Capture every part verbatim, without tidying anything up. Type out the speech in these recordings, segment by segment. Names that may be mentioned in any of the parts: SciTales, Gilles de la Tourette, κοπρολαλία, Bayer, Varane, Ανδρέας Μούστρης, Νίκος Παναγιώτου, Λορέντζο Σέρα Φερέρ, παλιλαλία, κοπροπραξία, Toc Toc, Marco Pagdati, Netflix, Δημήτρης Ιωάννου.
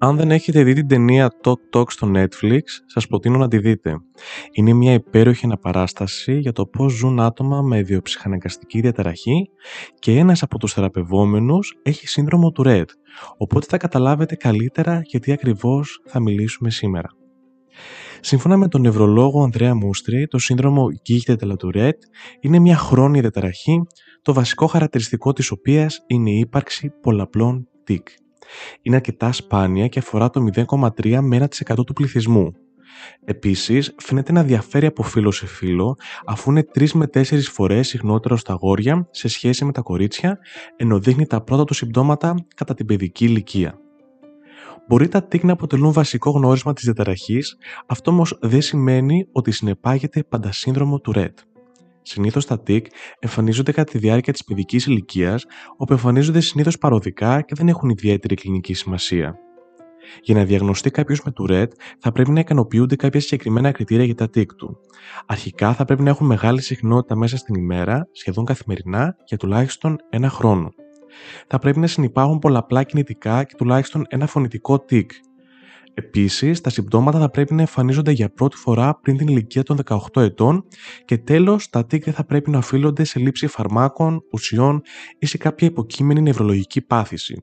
Αν δεν έχετε δει την ταινία Toc Toc στο Netflix, σας προτείνω να τη δείτε. Είναι μια υπέροχη αναπαράσταση για το πώς ζουν άτομα με ιδιοψυχαναγκαστική διαταραχή και ένας από τους θεραπευόμενους έχει σύνδρομο Tourette, οπότε θα καταλάβετε καλύτερα γιατί ακριβώς θα μιλήσουμε σήμερα. Σύμφωνα με τον νευρολόγο Ανδρέα Μούστρη, το σύνδρομο Gilles de la Tourette είναι μια χρόνια διαταραχή, το βασικό χαρακτηριστικό της οποίας είναι η ύπαρξη πολλαπλών τικ. Είναι αρκετά σπάνια και αφορά το μηδέν κόμμα τρία με ένα τοις εκατό του πληθυσμού. Επίσης, φαίνεται να διαφέρει από φύλο σε φύλο, αφού είναι τρεις με τέσσερις φορές συχνότερο στα αγόρια σε σχέση με τα κορίτσια, ενώ δείχνει τα πρώτα του συμπτώματα κατά την παιδική ηλικία. Μπορεί τα τικ να αποτελούν βασικό γνώρισμα της διαταραχής, αυτό όμως δεν σημαίνει ότι συνεπάγεται πάντα σύνδρομο Tourette. Συνήθως τα τικ εμφανίζονται κατά τη διάρκεια της παιδικής ηλικίας, όπου εμφανίζονται συνήθως παροδικά και δεν έχουν ιδιαίτερη κλινική σημασία. Για να διαγνωστεί κάποιος με Tourette, θα πρέπει να ικανοποιούνται κάποια συγκεκριμένα κριτήρια για τα τικ του. Αρχικά θα πρέπει να έχουν μεγάλη συχνότητα μέσα στην ημέρα, σχεδόν καθημερινά, για τουλάχιστον ένα χρόνο. Θα πρέπει να συνυπάρχουν πολλαπλά κινητικά και τουλάχιστον ένα φωνητικό τικ. Επίσης, τα συμπτώματα θα πρέπει να εμφανίζονται για πρώτη φορά πριν την ηλικία των δεκαοκτώ ετών και τέλος, τα τικ δεν θα πρέπει να οφείλονται σε λήψη φαρμάκων, ουσιών ή σε κάποια υποκείμενη νευρολογική πάθηση.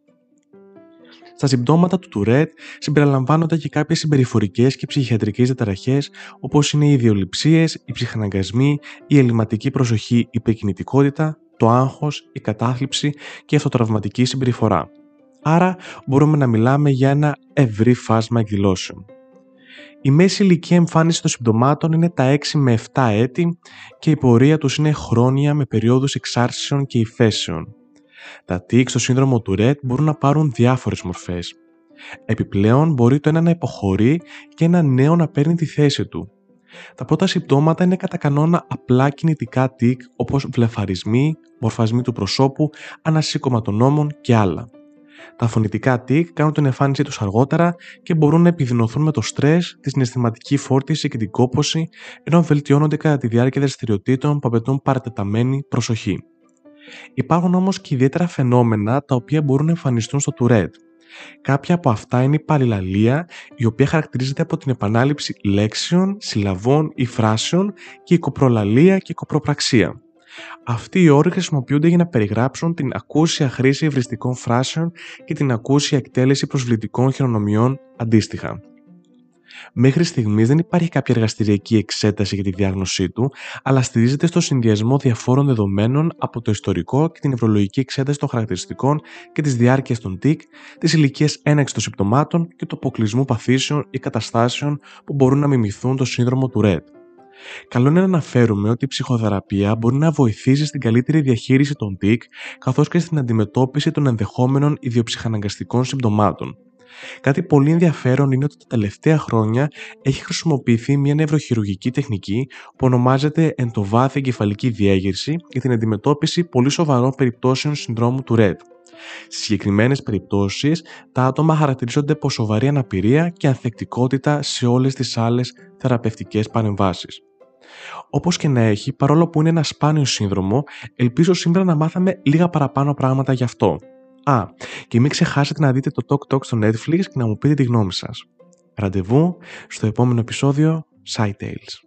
Στα συμπτώματα του Tourette συμπεριλαμβάνονται και κάποιες συμπεριφορικές και ψυχιατρικές διαταραχές, όπως είναι οι ιδιοληψίες, οι ψυχαναγκασμοί, η ελλειμματική προσοχή, η υπερκινητικότητα, το άγχος, η κατάθλιψη και η αυτοτραυματική συμπεριφορά. Άρα, μπορούμε να μιλάμε για ένα ευρύ φάσμα εκδηλώσεων. Η μέση ηλικία εμφάνιση των συμπτωμάτων είναι τα έξι με επτά έτη και η πορεία τους είναι χρόνια με περιόδους εξάρσεων και υφέσεων. Τα τικ στο σύνδρομο Tourette μπορούν να πάρουν διάφορες μορφές. Επιπλέον, μπορεί το ένα να υποχωρεί και ένα νέο να παίρνει τη θέση του. Τα πρώτα συμπτώματα είναι κατά κανόνα απλά κινητικά τικ όπως βλεφαρισμοί, μορφασμοί του προσώπου, ανασύκωμα των ώμων και άλλα. Τα φωνητικά τικ κάνουν την εμφάνισή τους αργότερα και μπορούν να επιδεινωθούν με το στρες, τη συναισθηματική φόρτιση και την κόπωση, ενώ βελτιώνονται κατά τη διάρκεια δραστηριοτήτων που απαιτούν παρατεταμένη προσοχή. Υπάρχουν όμως και ιδιαίτερα φαινόμενα τα οποία μπορούν να εμφανιστούν στο Tourette. Κάποια από αυτά είναι η παλιλαλία, η οποία χαρακτηρίζεται από την επανάληψη λέξεων, συλλαβών ή φράσεων και η κοπρολαλία και η κοπροπραξία. Αυτοί οι όροι χρησιμοποιούνται για να περιγράψουν την ακούσια χρήση ευριστικών φράσεων και την ακούσια εκτέλεση προσβλητικών χειρονομιών αντίστοιχα. Μέχρι στιγμής δεν υπάρχει κάποια εργαστηριακή εξέταση για τη διάγνωσή του, αλλά στηρίζεται στο συνδυασμό διαφόρων δεδομένων από το ιστορικό και την νευρολογική εξέταση των χαρακτηριστικών και της διάρκειας των τικ, της ηλικίας έναρξης των συμπτωμάτων και του αποκλεισμού παθήσεων ή καταστάσεων που μπορούν να μιμηθούν το σύνδρομο Tourette. Καλό είναι να αναφέρουμε ότι η ψυχοθεραπεία μπορεί να βοηθήσει στην καλύτερη διαχείριση των τικ, καθώς και στην αντιμετώπιση των ενδεχόμενων ιδιοψυχαναγκαστικών συμπτωμάτων. Κάτι πολύ ενδιαφέρον είναι ότι τα τελευταία χρόνια έχει χρησιμοποιηθεί μια νευροχειρουργική τεχνική που ονομάζεται εντοβάθεια εγκεφαλική διέγερση για την αντιμετώπιση πολύ σοβαρών περιπτώσεων συνδρόμου Tourette. Στις συγκεκριμένες περιπτώσεις, τα άτομα χαρακτηρίζονται από σοβαρή αναπηρία και ανθεκτικότητα σε όλες τις άλλες θεραπευτικές παρεμβάσεις. Όπως και να έχει, παρόλο που είναι ένα σπάνιο σύνδρομο, ελπίζω σήμερα να μάθαμε λίγα παραπάνω πράγματα γι' αυτό. Α, και μην ξεχάσετε να δείτε το Toc Toc στο Netflix και να μου πείτε τη γνώμη σας. Ραντεβού στο επόμενο επεισόδιο SciTales.